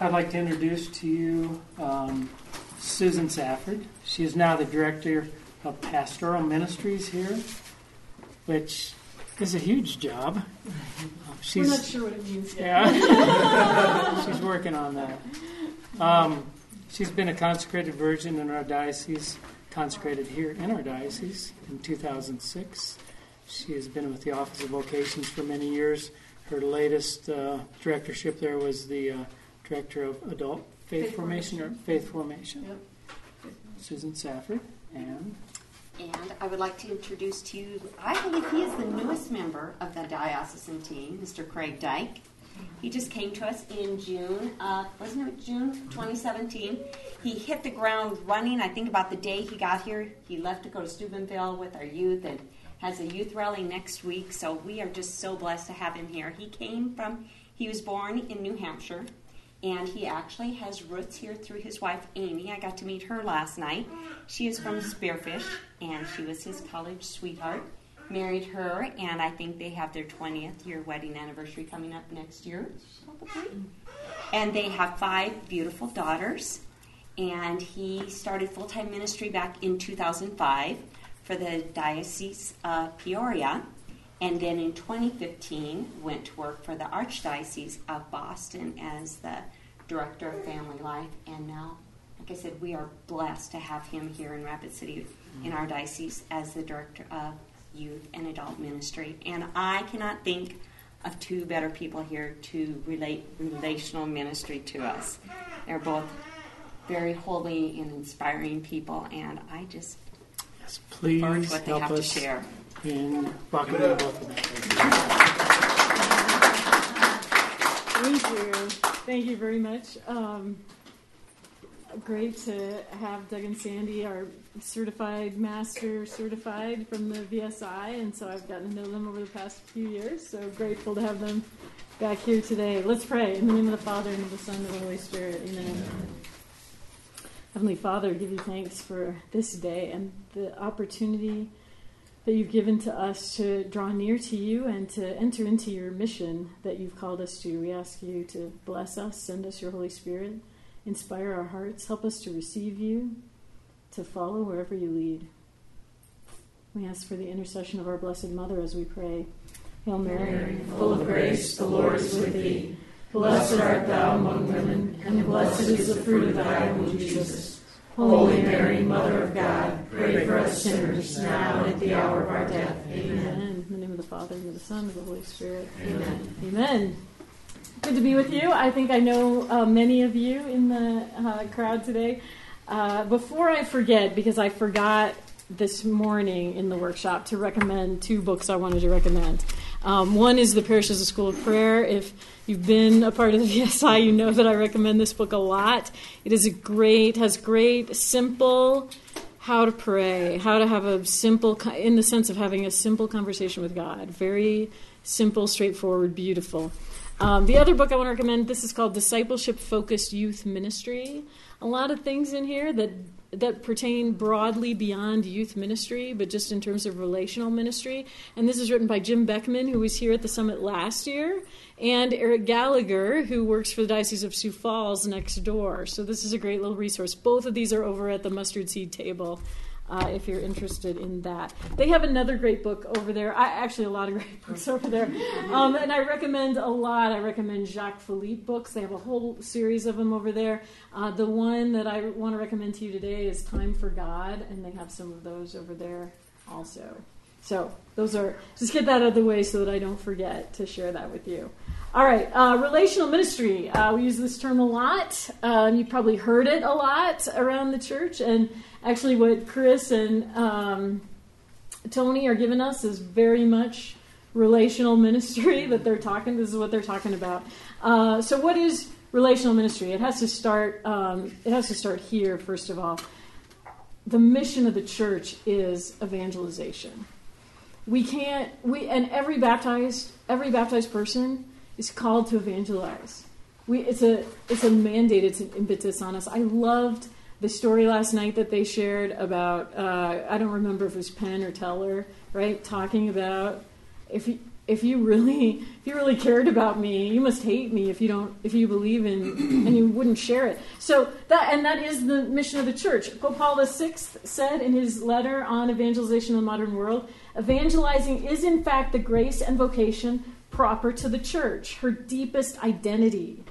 I'd like to introduce to you Susan Safford. She is now the Director of Pastoral Ministries here, which is a huge job. She's, we're not sure what it means yet. Yeah. She's working on that. She's been a consecrated virgin in our diocese, consecrated here in our diocese in 2006. She has been with the Office of Vocations for many years. Her latest directorship there was the Director of Adult Faith Formation. Yep. Susan Safford. And I would like to introduce to you, I believe he is the newest member of the diocesan team, Mr. Craig Dyke. He just came to us in June 2017. He hit the ground running, I think about the day he got here. He left to go to Steubenville with our youth and has a youth rally next week, so we are just so blessed to have him here. He was born in New Hampshire, and he actually has roots here through his wife, Amy. I got to meet her last night. She is from Spearfish, and she was his college sweetheart. Married her, and I think they have their 20th year wedding anniversary coming up next year, probably. And they have 5 beautiful daughters, and he started full-time ministry back in 2005 for the Diocese of Peoria, and then in 2015 went to work for the Archdiocese of Boston as the Director of Family Life, and now, like I said, we are blessed to have him here in Rapid City in our diocese as the Director of Youth and Adult Ministry. And I cannot think of 2 better people here to relate relational ministry to us. They're both very holy and inspiring people, and I just... Yes, please what they help have us to share. In welcoming both of them. Thank you. Thank you very much. Great to have Doug and Sandy, our master certified from the VSI, and so I've gotten to know them over the past few years, so grateful to have them back here today. Let's pray. In the name of the Father, and of the Son, and of the Holy Spirit. Amen. Heavenly Father, give you thanks for this day and the opportunity that you've given to us to draw near to you and to enter into your mission that you've called us to. We ask you to bless us, send us your Holy Spirit, inspire our hearts, help us to receive you, to follow wherever you lead. We ask for the intercession of our Blessed Mother as we pray. Hail Mary, full of grace, the Lord is with thee. Blessed art thou among women, and blessed is the fruit of thy womb, Jesus. Holy Mary, Mother of God, pray for us sinners, now and at the hour of our death. Amen. In the name of the Father, and of the Son, and of the Holy Spirit. Amen. Amen. Good to be with you. I think I know many of you in the crowd today. Before I forget, because I forgot this morning in the workshop to recommend 2 books I wanted to recommend. One is The Parish is a School of Prayer. If you've been a part of the VSI, you know that I recommend this book a lot. It is has great, simple, how to pray, how to have a simple, in the sense of having a simple conversation with God. Very simple, straightforward, beautiful. The other book I want to recommend, this is called Discipleship-Focused Youth Ministry. A lot of things in here that pertain broadly beyond youth ministry, but just in terms of relational ministry. And this is written by Jim Beckman, who was here at the summit last year, and Eric Gallagher, who works for the Diocese of Sioux Falls next door. So this is a great little resource. Both of these are over at the Mustard Seed Table, if you're interested in that. They have another great book over there. Actually, a lot of great books over there. And I recommend a lot. I recommend Jacques Philippe books. They have a whole series of them over there. The one that I want to recommend to you today is Time for God, and they have some of those over there also. So those are, just get that out of the way so that I don't forget to share that with you. All right, relational ministry. We use this term a lot. You probably heard it a lot around the church. And actually what Chris and Tony are giving us is very much relational ministry that they're talking. This is what they're talking about. So what is relational ministry? It has to start here, first of all. The mission of the church is evangelization. Every baptized person is called to evangelize. It's a mandate. It's an impetus on us. I loved the story last night that they shared about I don't remember if it was Penn or Teller, right? Talking about if you, if you really cared about me, you must hate me if you believe in and you wouldn't share it. So that is the mission of the church. Pope Paul VI said in his letter on evangelization of the modern world, evangelizing is in fact the grace and vocation proper to the church, her deepest identity.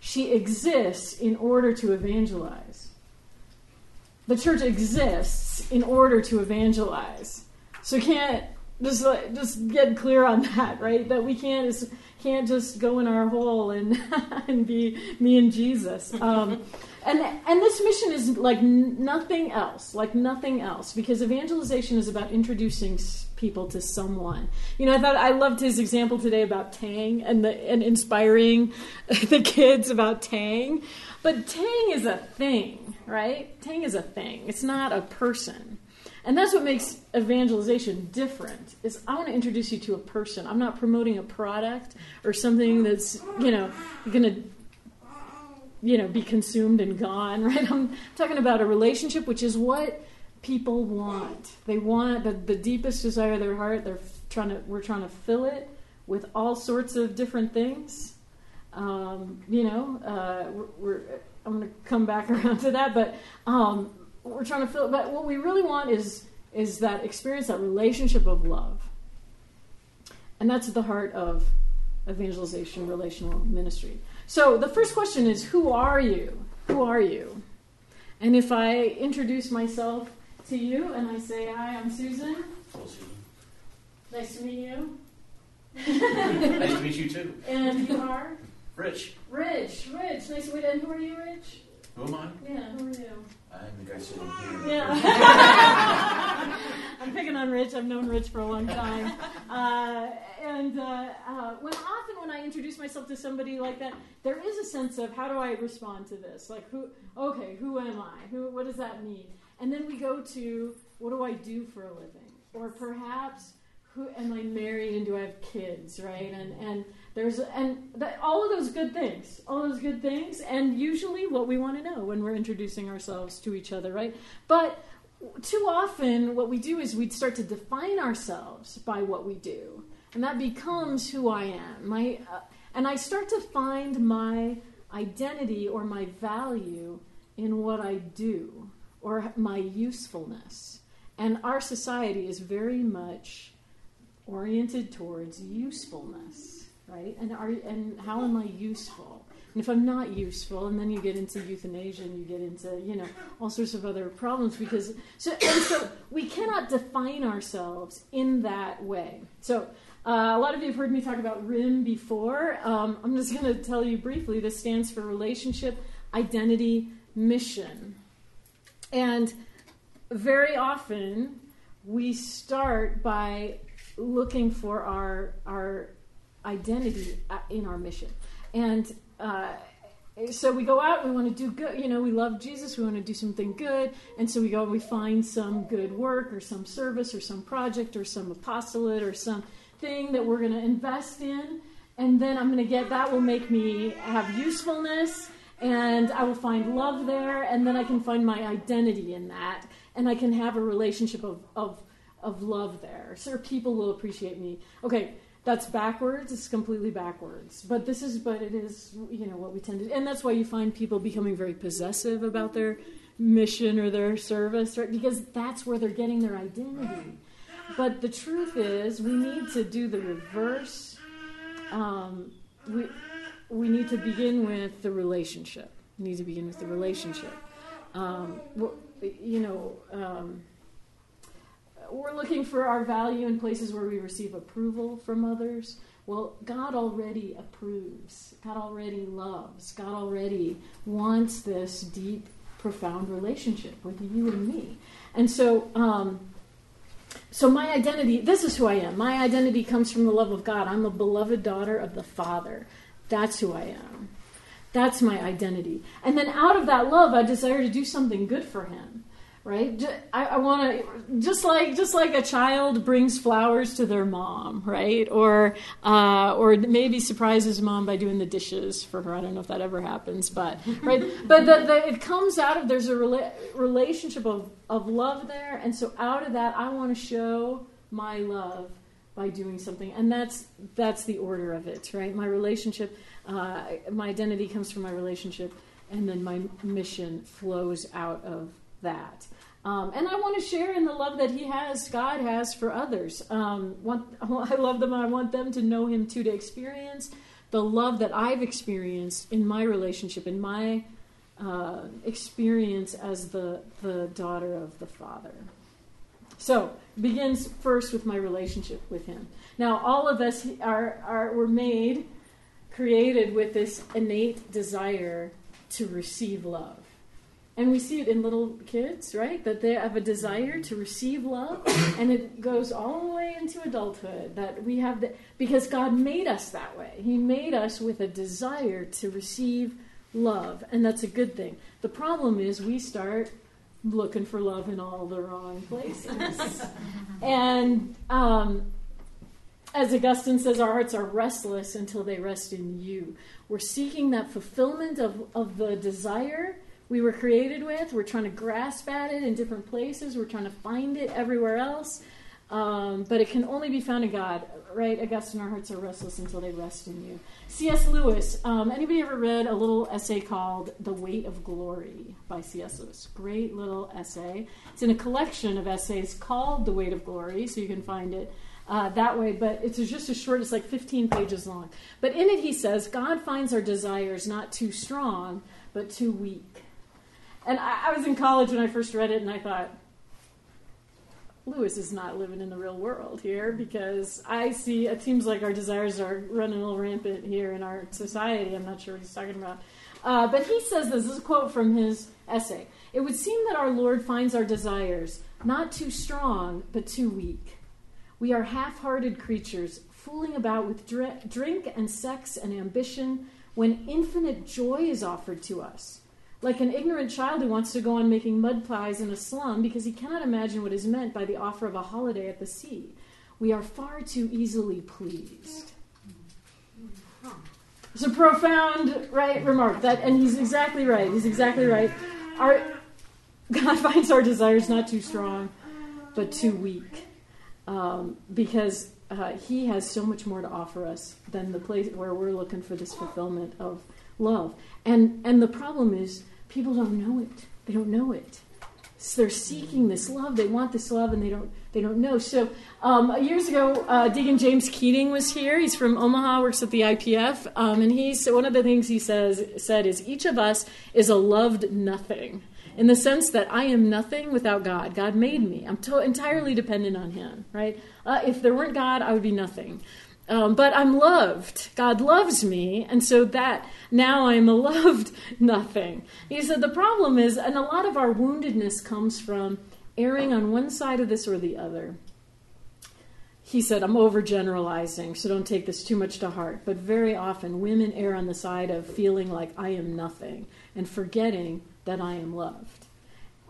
She exists in order to evangelize. The church exists in order to evangelize. So you can't just get clear on that, right? That we can't just go in our hole and be me and Jesus. And this mission is like nothing else, because evangelization is about introducing people to someone. You know, I loved his example today about Tang and inspiring the kids about Tang. But Tang is a thing, right? Tang is a thing. It's not a person. And that's what makes evangelization different, is I want to introduce you to a person. I'm not promoting a product or something that's, going to, be consumed and gone, right? I'm talking about a relationship, which is what people want. They want the deepest desire of their heart. We're trying to fill it with all sorts of different things. I'm going to come back around to that, but we're trying to fill it, but what we really want is that experience, that relationship of love. And that's at the heart of evangelization, relational ministry. So the first question is, who are you? Who are you? And if I introduce myself to you and I say, hi, I'm Susan. Hello, Susan. Nice to meet you. Nice to meet you, too. And you are? Rich. Nice to meet you. And who are you, Rich? Who am I? Yeah, who are you? I'm the guy sitting here. Yeah. I'm picking on Rich. I've known Rich for a long time. When I introduce myself to somebody like that, there is a sense of, how do I respond to this? Like, who am I? What does that mean? And then we go to, what do I do for a living? Or perhaps, who am I married and do I have kids, right? All of those good things, and usually what we want to know when we're introducing ourselves to each other, right? But too often what we do is we start to define ourselves by what we do, and that becomes who I am. And I start to find my identity or my value in what I do or my usefulness. And our society is very much oriented towards usefulness, right? And how am I useful? And if I'm not useful, and then you get into euthanasia, and you get into all sorts of other problems because we cannot define ourselves in that way. So a lot of you have heard me talk about RIM before. I'm just going to tell you briefly. This stands for relationship, identity, mission, and very often we start by looking for our identity in our mission. And so we go out, we want to do good, we love Jesus, we want to do something good, and so we go and we find some good work or some service or some project or some apostolate or some thing that we're going to invest in, and then I'm going to get that will make me have usefulness, and I will find love there, and then I can find my identity in that, and I can have a relationship of love there. So people will appreciate me. Okay, that's backwards. It's completely backwards. But it is what we tend to do. And that's why you find people becoming very possessive about their mission or their service, right? Because that's where they're getting their identity. But the truth is, we need to do the reverse. We need to begin with the relationship. We're looking for our value in places where we receive approval from others. Well, God already approves. God already loves. God already wants this deep, profound relationship with you and me. And so, so my identity, this is who I am. My identity comes from the love of God. I'm a beloved daughter of the Father. That's who I am. That's my identity. And then out of that love, I desire to do something good for Him. Right? I want to, just like a child brings flowers to their mom, right? Or maybe surprises mom by doing the dishes for her. I don't know if that ever happens, but right. But it comes out of, there's a relationship of love there, and so out of that, I want to show my love by doing something. And that's the order of it, right? My relationship, my identity comes from my relationship, and then my mission flows out of that. And I want to share in the love that God has for others. I love them, and I want them to know him too, to experience the love that I've experienced in my relationship, in my experience as the daughter of the Father. So begins first with my relationship with him. Now, all of us were created with this innate desire to receive love. And we see it in little kids, right? That they have a desire to receive love, and it goes all the way into adulthood. That we have because God made us that way. He made us with a desire to receive love, and that's a good thing. The problem is we start looking for love in all the wrong places. And as Augustine says, our hearts are restless until they rest in you. We're seeking that fulfillment of the desire we were created with. We're trying to grasp at it in different places. We're trying to find it everywhere else. But it can only be found in God, right? Augustine, our hearts are restless until they rest in you. C.S. Lewis. Anybody ever read a little essay called The Weight of Glory by C.S. Lewis? Great little essay. It's in a collection of essays called The Weight of Glory, so you can find it that way. But it's just as short. It's like 15 pages long. But in it, he says, God finds our desires not too strong, but too weak. And I was in college when I first read it, and I thought, Lewis is not living in the real world here, because it seems like our desires are running a little rampant here in our society. I'm not sure what he's talking about. But he says this is a quote from his essay. It would seem that our Lord finds our desires not too strong, but too weak. We are half-hearted creatures, fooling about with drink and sex and ambition when infinite joy is offered to us. Like an ignorant child who wants to go on making mud pies in a slum because he cannot imagine what is meant by the offer of a holiday at the sea. We are far too easily pleased. It's a profound, right, remark. And he's exactly right. He's exactly right. God finds our desires not too strong, but too weak. Because he has so much more to offer us than the place where we're looking for this fulfillment of love. And the problem is people don't know it. They don't know it. So they're seeking this love. They want this love, and they don't know. So years ago, Deacon James Keating was here. He's from Omaha, works at the IPF. And one of the things he said is, each of us is a loved nothing, in the sense that I am nothing without God. God made me. I'm entirely dependent on him, right? If there weren't God, I would be nothing. But I'm loved. God loves me, and so that now I'm a loved nothing. He said the problem is, and a lot of our woundedness comes from erring on one side of this or the other. He said, I'm overgeneralizing, so don't take this too much to heart, but very often women err on the side of feeling like I am nothing and forgetting that I am loved.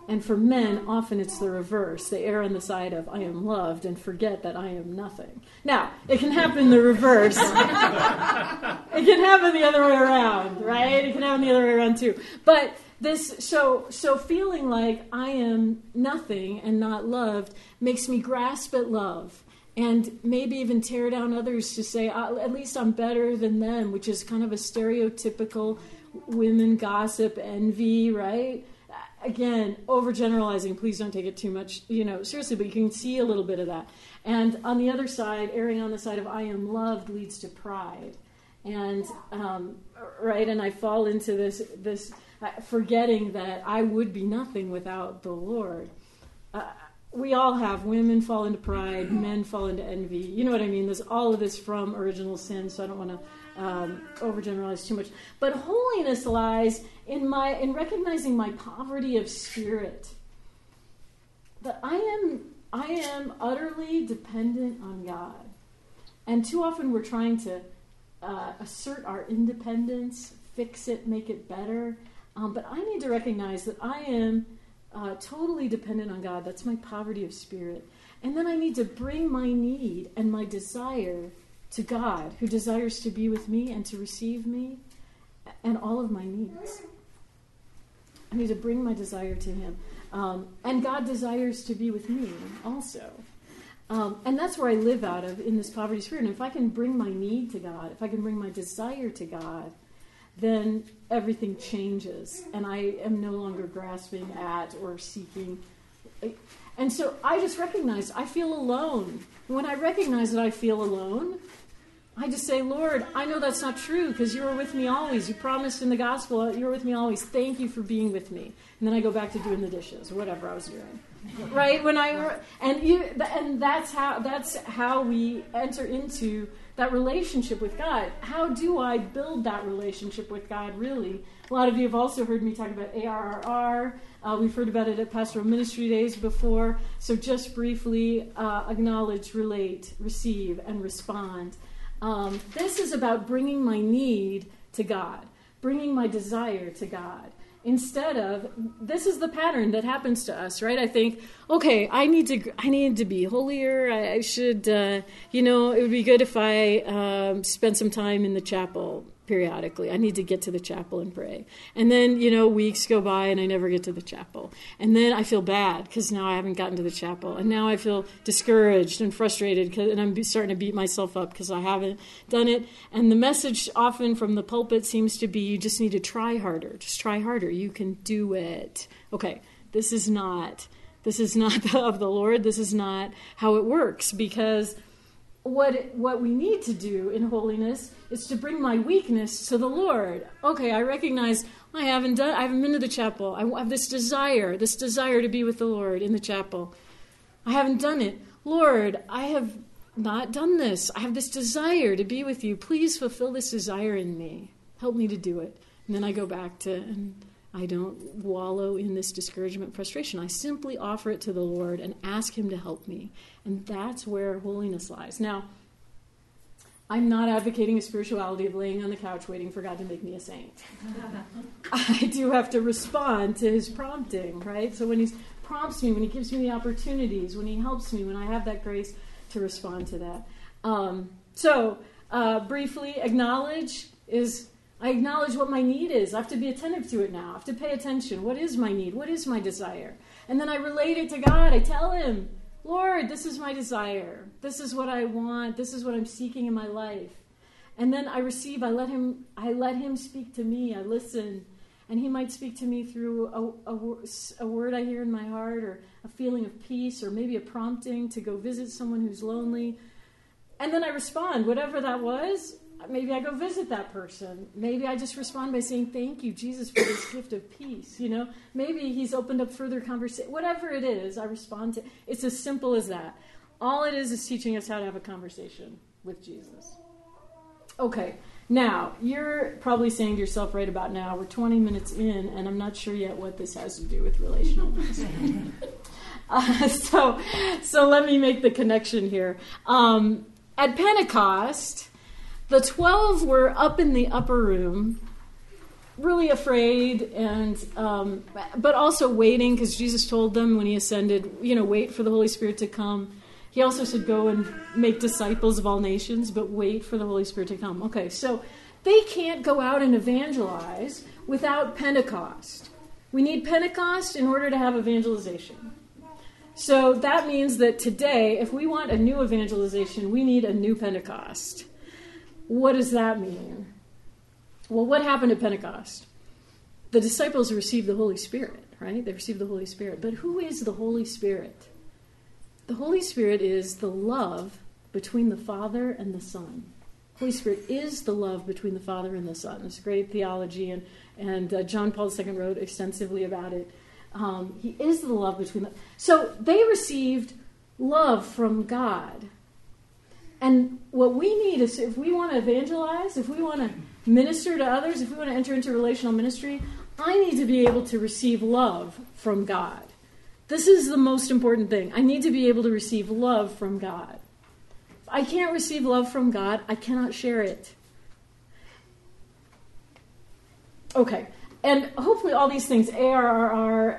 And for men, often it's the reverse. They err on the side of, I am loved, and forget that I am nothing. Now, it can happen the reverse. It can happen the other way around, right? It can happen the other way around, too. But so feeling like I am nothing and not loved makes me grasp at love and maybe even tear down others to say, at least I'm better than them, which is kind of a stereotypical women gossip, envy, right? Again, overgeneralizing, please don't take it too much, seriously, but you can see a little bit of that. And on the other side, erring on the side of I am loved leads to pride. And, right, and I fall into this forgetting that I would be nothing without the Lord. We all have. Women fall into pride, men fall into envy. You know what I mean? There's all of this from original sin, so I don't want to overgeneralize too much. But holiness lies in recognizing my poverty of spirit. That I am utterly dependent on God. And too often we're trying to assert our independence, fix it, make it better. But I need to recognize that I am totally dependent on God. That's my poverty of spirit. And then I need to bring my need and my desire to God, who desires to be with me and to receive me and all of my needs. I need to bring my desire to him. And God desires to be with me also. And that's where I live out of, in this poverty spirit. And if I can bring my need to God, if I can bring my desire to God, then everything changes, and I am no longer grasping at or seeking. And so I just recognize I feel alone. When I recognize that I feel alone, I just say, Lord, I know that's not true because you were with me always. You promised in the gospel you were with me always. Thank you for being with me. And then I go back to doing the dishes or whatever I was doing. Right? And that's how we enter into that relationship with God. How do I build that relationship with God, really? A lot of you have also heard me talk about ARRR. We've heard about it at Pastoral Ministry Days before. So just briefly, acknowledge, relate, receive, and respond. This is about bringing my need to God, bringing my desire to God. Instead of, this is the pattern that happens to us, right? I think, okay, I need to be holier. I should, it would be good if I spent some time in the chapel periodically. I need to get to the chapel and pray. And then, weeks go by and I never get to the chapel. And then I feel bad because now I haven't gotten to the chapel. And now I feel discouraged and frustrated, and I'm starting to beat myself up because I haven't done it. And the message often from the pulpit seems to be, you just need to try harder. Just try harder. You can do it. Okay, this is not of the Lord. This is not how it works, because what we need to do in holiness is to bring my weakness to the Lord. Okay, I recognize I haven't been to the chapel. I have this desire to be with the Lord in the chapel. I haven't done it. Lord, I have not done this. I have this desire to be with you. Please fulfill this desire in me. Help me to do it. And then I go back to, and I don't wallow in this discouragement, frustration. I simply offer it to the Lord and ask him to help me. And that's where holiness lies. Now, I'm not advocating a spirituality of laying on the couch waiting for God to make me a saint. I do have to respond to his prompting, right? So when he prompts me, when he gives me the opportunities, when he helps me, when I have that grace to respond to that. Briefly, I acknowledge what my need is. I have to be attentive to it now. I have to pay attention. What is my need? What is my desire? And then I relate it to God. I tell him, Lord, this is my desire. This is what I want. This is what I'm seeking in my life. And then I receive. I let him speak to me. I listen. And he might speak to me through a word I hear in my heart, or a feeling of peace, or maybe a prompting to go visit someone who's lonely. And then I respond. Whatever that was, maybe I go visit that person. Maybe I just respond by saying, thank you, Jesus, for this gift of peace. Maybe he's opened up further conversation. Whatever it is, I respond to it. It's as simple as that. All it is teaching us how to have a conversation with Jesus. Okay, now, you're probably saying to yourself right about now, we're 20 minutes in, and I'm not sure yet what this has to do with relational ministry. So let me make the connection here. At Pentecost, the 12 were up in the upper room, really afraid, and but also waiting, because Jesus told them when he ascended, wait for the Holy Spirit to come. He also said, go and make disciples of all nations, but wait for the Holy Spirit to come. Okay, so they can't go out and evangelize without Pentecost. We need Pentecost in order to have evangelization. So that means that today, if we want a new evangelization, we need a new Pentecost. What does that mean? Well, what happened at Pentecost? The disciples received the Holy Spirit, right? They received the Holy Spirit. But who is the Holy Spirit? The Holy Spirit is the love between the Father and the Son. Holy Spirit is the love between the Father and the Son. It's great theology, and John Paul II wrote extensively about it. He is the love between the... So they received love from God. And what we need is, if we want to evangelize, if we want to minister to others, if we want to enter into relational ministry, I need to be able to receive love from God. This is the most important thing. I need to be able to receive love from God. If I can't receive love from God, I cannot share it. Okay. And hopefully all these things, ARRR,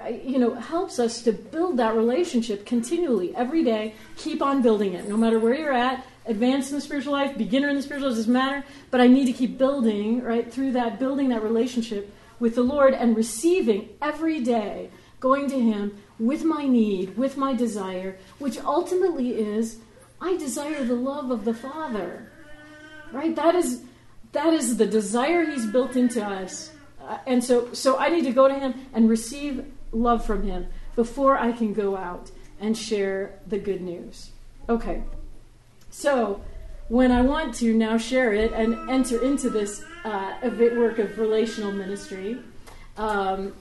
helps us to build that relationship continually, every day. Keep on building it, no matter where you're at. Advanced in the spiritual life, beginner in the spiritual life, doesn't matter. But I need to keep building, right, through that, building that relationship with the Lord and receiving every day, going to him with my need, with my desire, which ultimately is I desire the love of the Father, right? That is the desire he's built into us. And so I need to go to him and receive love from him before I can go out and share the good news. Okay, so when I want to now share it and enter into this work of relational ministry, I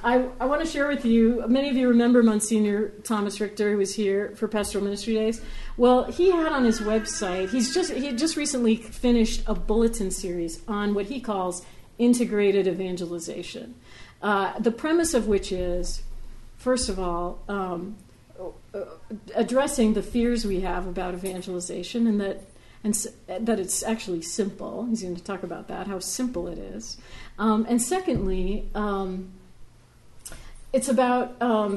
want to share with you, many of you remember Monsignor Thomas Richter, who was here for Pastoral Ministry Days. Well, he had on his website, he had just recently finished a bulletin series on what he calls integrated evangelization. The premise of which is, first of all, addressing the fears we have about evangelization and that it's actually simple. He's going to talk about that, how simple it is. And secondly, it's about how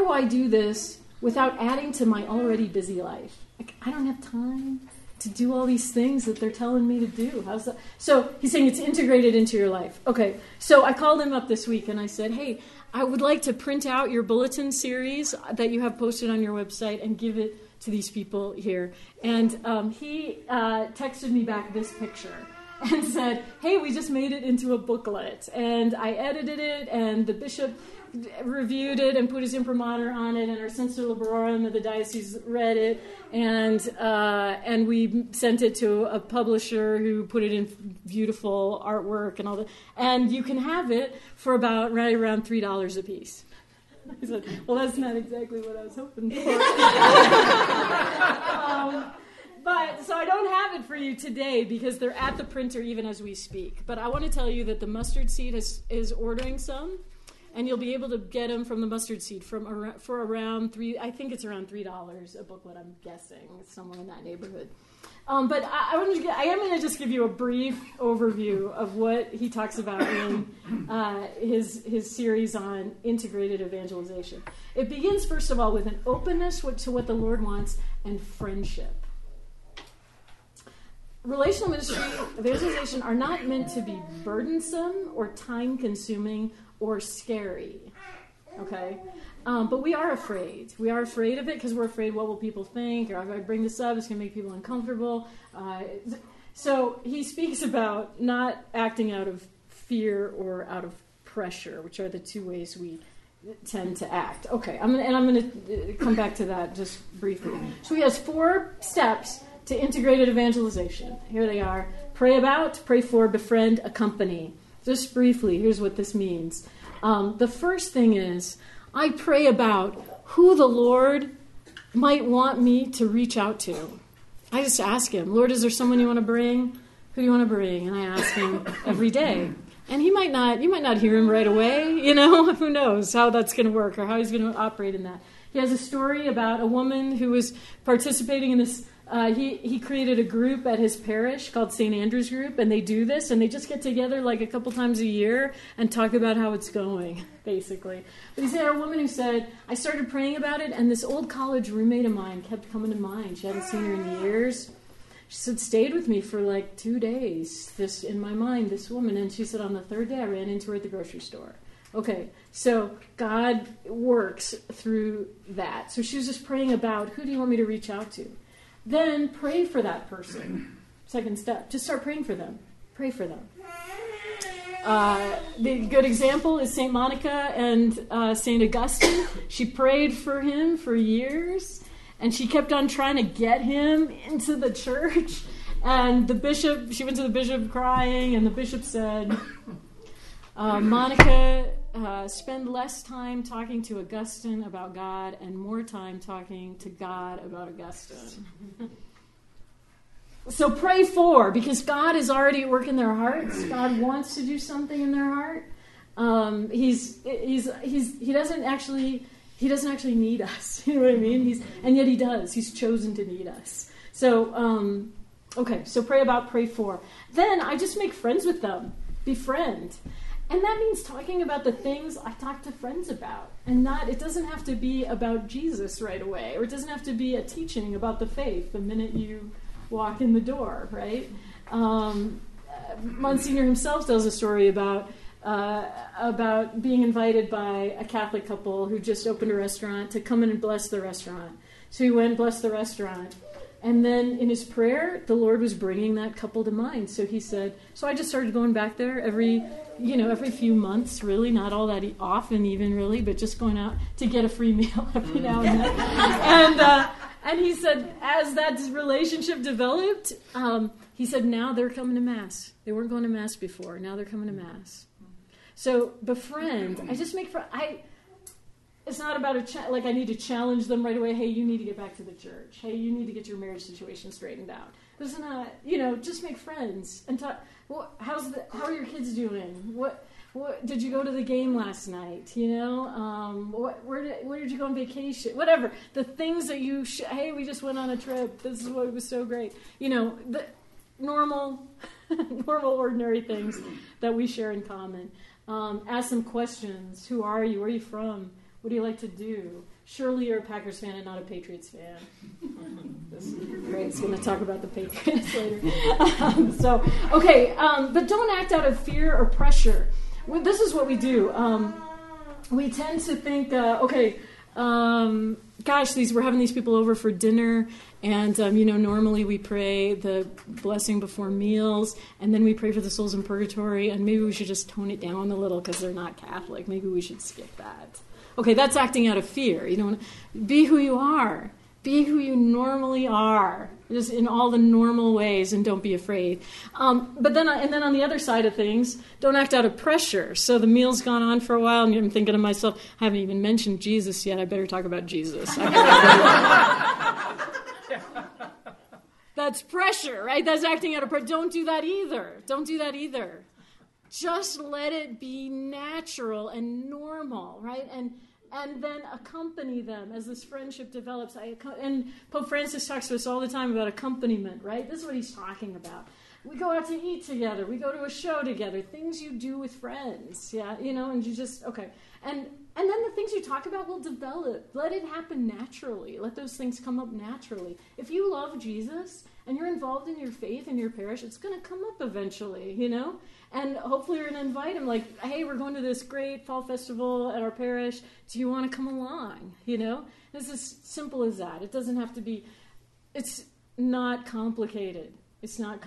do I do this without adding to my already busy life? Like, I don't have time to do all these things that they're telling me to do. How's that? So he's saying it's integrated into your life. Okay, so I called him up this week and I said, hey, I would like to print out your bulletin series that you have posted on your website and give it to these people here. And he texted me back this picture and said, hey, we just made it into a booklet. And I edited it, and the bishop reviewed it and put his imprimatur on it, and our censor librorum of the diocese read it, and we sent it to a publisher who put it in beautiful artwork and all that. And you can have it for about right around $3 a piece. I said, well, that's not exactly what I was hoping for. But so I don't have it for you today because they're at the printer even as we speak. But I want to tell you that the Mustard Seed is ordering some. And you'll be able to get them from the Mustard Seed for around $3. I think it's around $3 a booklet. I'm guessing it's somewhere in that neighborhood. But I am going to just give you a brief overview of what he talks about in his series on integrated evangelization. It begins first of all with an openness to what the Lord wants and friendship. Relational ministry evangelization are not meant to be burdensome or time-consuming or scary, okay? But we are afraid. We are afraid of it because we're afraid, what will people think? Or if I bring this up, it's going to make people uncomfortable. So he speaks about not acting out of fear or out of pressure, which are the two ways we tend to act. Okay, I'm going to come back to that just briefly. So he has 4 steps to integrated evangelization. Here they are. Pray about, pray for, befriend, accompany. Just briefly, here's what this means. The first thing is, I pray about who the Lord might want me to reach out to. I just ask him, Lord, is there someone you want to bring? Who do you want to bring? And I ask him every day. And you might not hear him right away, you know? Who knows how that's going to work or how he's going to operate in that. He has a story about a woman who was participating in this. He created a group at his parish called St. Andrew's Group, and they do this, and they just get together like a couple times a year and talk about how it's going, basically. But he said, a woman who said, I started praying about it, and this old college roommate of mine kept coming to mind. She hadn't seen her in years. She said, stayed with me for like 2 days, just in my mind, this woman. And she said, on the 3rd day, I ran into her at the grocery store. Okay, so God works through that. So she was just praying about, who do you want me to reach out to? Then pray for that person. Second step, just start praying for them. Pray for them. The good example is St. Monica and St. Augustine. She prayed for him for years, and she kept on trying to get him into the church. And the bishop, she went to the bishop crying, and the bishop said, Monica, spend less time talking to Augustine about God and more time talking to God about Augustine. So pray for, because God is already at work in their hearts. God wants to do something in their heart. He doesn't actually need us. You know what I mean? And yet he does. He's chosen to need us. So okay. So pray about, pray for. Then I just make friends with them. Befriend. And that means talking about the things I talk to friends about. And it doesn't have to be about Jesus right away, or it doesn't have to be a teaching about the faith the minute you walk in the door, right? Monsignor himself tells a story about about being invited by a Catholic couple who just opened a restaurant to come in and bless the restaurant. So he went and blessed the restaurant. And then in his prayer, the Lord was bringing that couple to mind. So he said, so I just started going back there every few months, really, not all that often even, really, but just going out to get a free meal every now and then. And he said, as that relationship developed, he said, now they're coming to Mass. They weren't going to Mass before. Now they're coming to Mass. So befriend. It's not about I need to challenge them right away. Hey, you need to get back to the church. Hey, you need to get your marriage situation straightened out. This is not, just make friends and talk. Well, how are your kids doing? What did you go to the game last night? Where did you go on vacation? Whatever the things that you hey, we just went on a trip. This is what was so great. The normal ordinary things that we share in common. Ask some questions. Who are you? Where are you from? What do you like to do? Surely you're a Packers fan and not a Patriots fan. Greg's going to talk about the Patriots later. But don't act out of fear or pressure. This is what we do. We tend to think, we're having these people over for dinner, and, normally we pray the blessing before meals, and then we pray for the souls in purgatory, and maybe we should just tone it down a little because they're not Catholic. Maybe we should skip that. Okay, that's acting out of fear. You don't want to be who you are. Be who you normally are, just in all the normal ways, and don't be afraid. But then on the other side of things, don't act out of pressure. So the meal's gone on for a while, and I'm thinking to myself, I haven't even mentioned Jesus yet. I better talk about Jesus. That's pressure, right? That's acting out of pressure. Don't do that either. Just let it be natural and normal, right? And then accompany them as this friendship develops. And Pope Francis talks to us all the time about accompaniment, right? This is what he's talking about. We go out to eat together. We go to a show together. Things you do with friends, and you just, okay. And then the things you talk about will develop. Let it happen naturally. Let those things come up naturally. If you love Jesus and you're involved in your faith and your parish, it's going to come up eventually, And hopefully you're going to invite him, like, hey, we're going to this great fall festival at our parish. Do you want to come along, It's as simple as that. It doesn't have to be, it's not complicated. It's not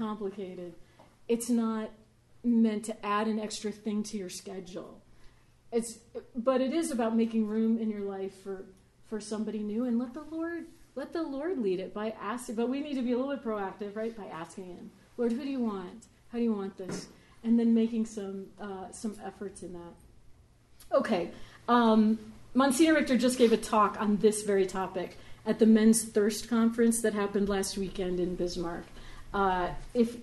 meant to add an extra thing to your schedule. But it is about making room in your life for somebody new, and let the Lord lead it by asking. But we need to be a little bit proactive, right? By asking him, Lord, who do you want? How do you want this? And then making some efforts in that. Okay, Monsignor Richter just gave a talk on this very topic at the Men's Thirst Conference that happened last weekend in Bismarck. It's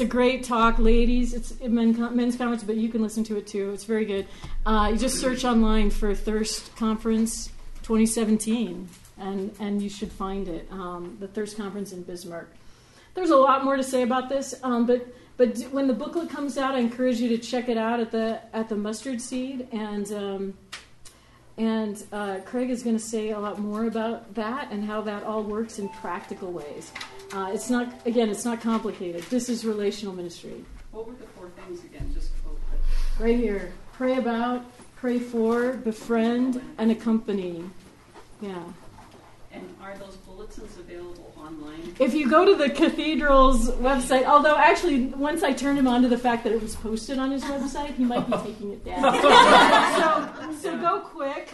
a great talk, ladies. It's men's conference, but you can listen to it too. It's very good. You just search online for Thirst Conference 2017, and you should find it. The Thirst Conference in Bismarck. There's a lot more to say about this, but when the booklet comes out, I encourage you to check it out at the Mustard Seed, and Craig is going to say a lot more about that and how that all works in practical ways. It's not complicated. This is relational ministry. What were the four things again? Just right here. Pray about, pray for, befriend, and accompany. Yeah. And are those bulletins available online? If you go to the cathedral's website, although actually once I turned him on to the fact that it was posted on his website, he might be taking it down. So go quick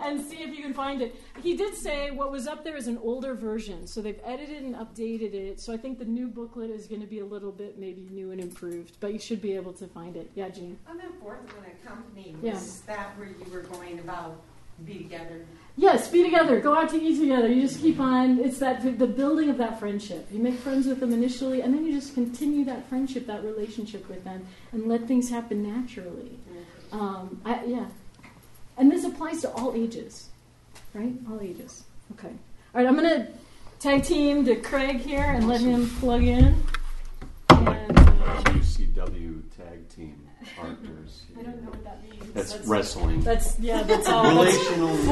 and see if you can find it. He did say what was up there is an older version, so they've edited and updated it. So I think the new booklet is going to be a little bit maybe new and improved, but you should be able to find it. Yeah, Jean? On that fourth one, accompany, was that where you were going about be together? Yes, be together. Go out to eat together. You just keep on. It's that the building of that friendship. You make friends with them initially, and then you just continue that friendship, that relationship with them, and let things happen naturally. And this applies to all ages, right? All ages. Okay. All right, I'm going to tag team to Craig here and let him plug in. And, UCW tag team. Archers. I don't know what that means. That's wrestling. That's, yeah, that's all. Relational that's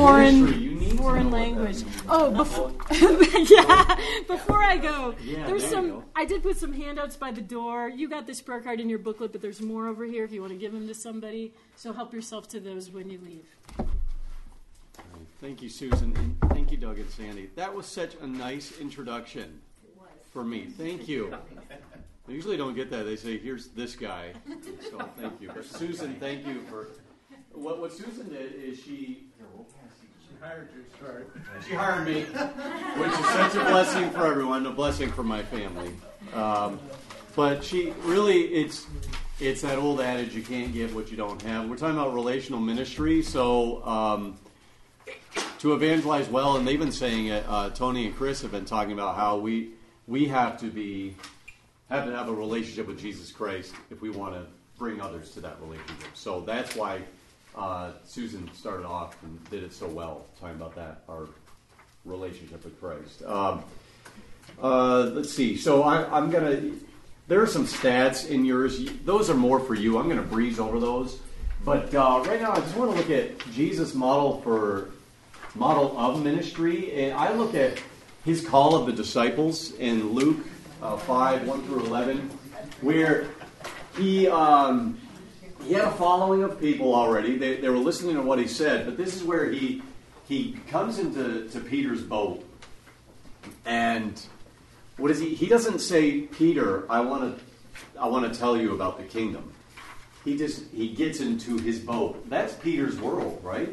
foreign language. Oh, before, yeah, before I go, yeah, there's some, go. I did put some handouts by the door. You got this prayer card in your booklet, but there's more over here if you want to give them to somebody. So help yourself to those when you leave. Thank you, Susan, and thank you, Doug and Sandy. That was such a nice introduction for me. Thank you. I usually don't get that. They say, here's this guy. So thank you. But Susan, thank you for... What Susan did is she hired me, which is such a blessing for everyone, a blessing for my family. But she really, it's that old adage, you can't get what you don't have. We're talking about relational ministry, so... to evangelize well, and they've been saying it, Tony and Chris have been talking about how we have to have a relationship with Jesus Christ if we want to bring others to that relationship. So that's why Susan started off and did it so well, talking about that, our relationship with Christ. Let's see. So I'm going to... There are some stats in yours. Those are more for you. I'm going to breeze over those. But right now I just want to look at Jesus' model of ministry, and I look at his call of the disciples in Luke 5:1-11, where he had a following of people already. They were listening to what he said, but this is where he comes into Peter's boat, and what is he? He doesn't say, Peter, I want to tell you about the kingdom. He gets into his boat. That's Peter's world, right?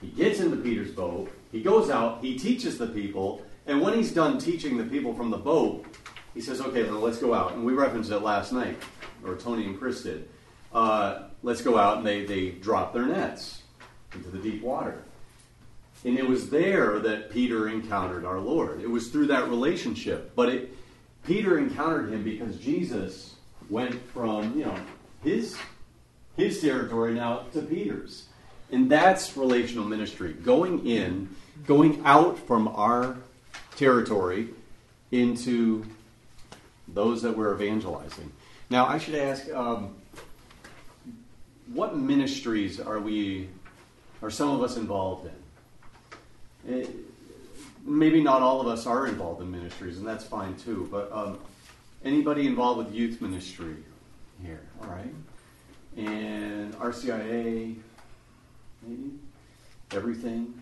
He gets into Peter's boat, he goes out, he teaches the people, and when he's done teaching the people from the boat, he says, okay, now let's go out. And we referenced it last night, or Tony and Chris did. Let's go out, and they drop their nets into the deep water. And it was there that Peter encountered our Lord. It was through that relationship. But Peter encountered him because Jesus went from, his territory now to Peter's. And that's relational ministry, going in, going out from our territory into those that we're evangelizing. Now, I should ask, what ministries are some of us involved in? Maybe not all of us are involved in ministries, and that's fine too, but anybody involved with youth ministry here, all right? And RCIA... Maybe? Everything?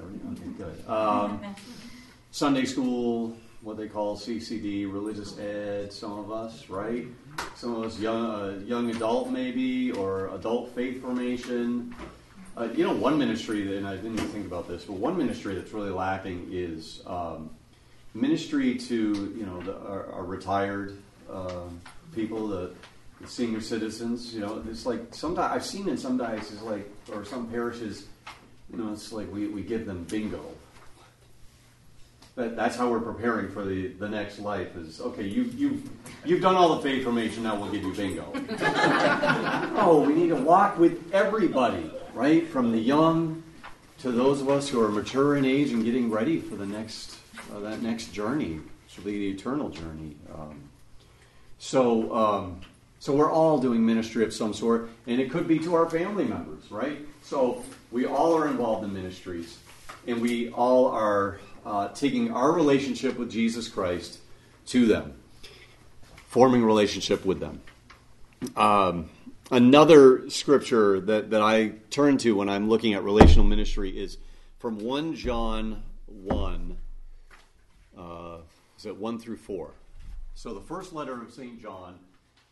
Okay, good. Sunday school, what they call CCD, religious ed, some of us, right? Some of us young adult maybe, or adult faith formation. One ministry, and I didn't even think about this, but one ministry that's really lacking is ministry to, our retired people, senior citizens, it's like sometimes I've seen in some dioceses, or some parishes, it's like we give them bingo. But that's how we're preparing for the next life. Is okay, you've done all the faith formation. Now we'll give you bingo. No, we need to walk with everybody, right, from the young to those of us who are mature in age and getting ready for the next that next journey, which will be the eternal journey. So we're all doing ministry of some sort, and it could be to our family members, right? So we all are involved in ministries, and we all are taking our relationship with Jesus Christ to them, forming relationship with them. Another scripture that I turn to when I'm looking at relational ministry is from 1 John 1, is it 1-4? So the first letter of St. John,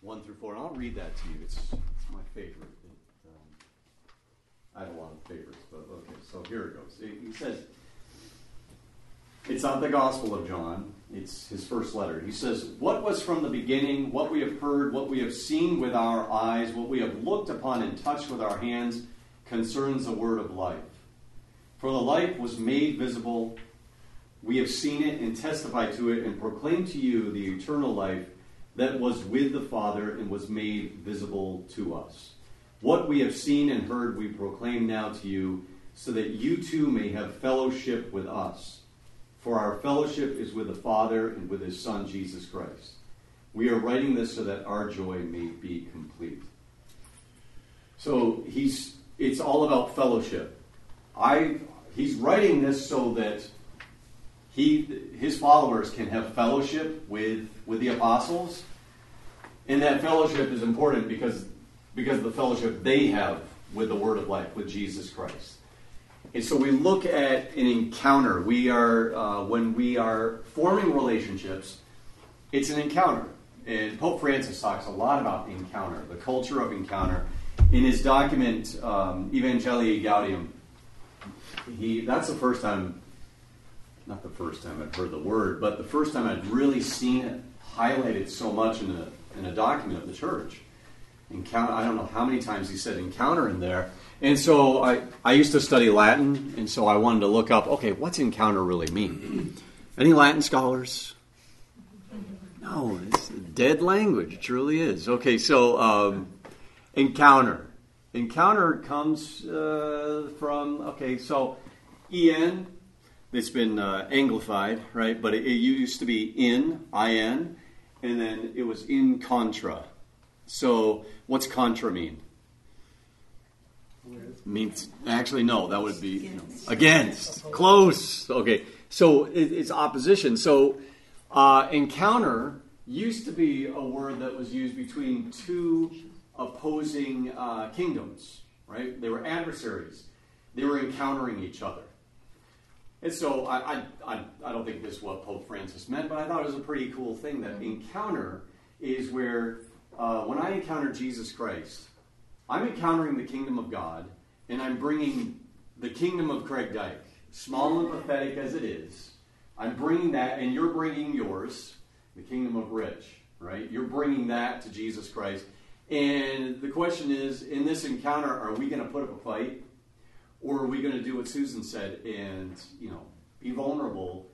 1-4, and I'll read that to you. It's my favorite. I have a lot of favorites, but okay, so here it goes. He says, it's not the Gospel of John, it's his first letter. He says, what was from the beginning, what we have heard, what we have seen with our eyes, what we have looked upon and touched with our hands, concerns the word of life. For the life was made visible, we have seen it and testified to it and proclaimed to you the eternal life that was with the Father and was made visible to us. What we have seen and heard we proclaim now to you, so that you too may have fellowship with us. For our fellowship is with the Father and with his Son, Jesus Christ. We are writing this so that our joy may be complete. So it's all about fellowship. He's writing this so that his followers can have fellowship with the apostles. And that fellowship is important because of the fellowship they have with the Word of Life, with Jesus Christ. And so we look at an encounter. We are when we are forming relationships, it's an encounter. And Pope Francis talks a lot about the encounter, the culture of encounter. In his document, Evangelii Gaudium, not the first time I've heard the word, but the first time I've really seen it highlighted so much in a document of the church. Encounter, I don't know how many times he said encounter in there. And so I used to study Latin, and so I wanted to look up, okay, what's encounter really mean? Any Latin scholars? No, it's a dead language. It truly is. Okay, so encounter. Encounter comes from, okay, so en, it's been anglified, right? But it used to be in, I-N, and then it was in contra. So what's contra mean? Means actually no, that would be against, close. Okay, so it's opposition. So encounter used to be a word that was used between two opposing kingdoms, right? They were adversaries. They were encountering each other. And so I don't think this is what Pope Francis meant, but I thought it was a pretty cool thing that encounter is where when I encounter Jesus Christ, I'm encountering the kingdom of God, and I'm bringing the kingdom of Craig Dyke, small and pathetic as it is. I'm bringing that, and you're bringing yours, the kingdom of Rich, right? You're bringing that to Jesus Christ. And the question is, in this encounter, are we going to put up a fight? Or are we going to do what Susan said and, be vulnerable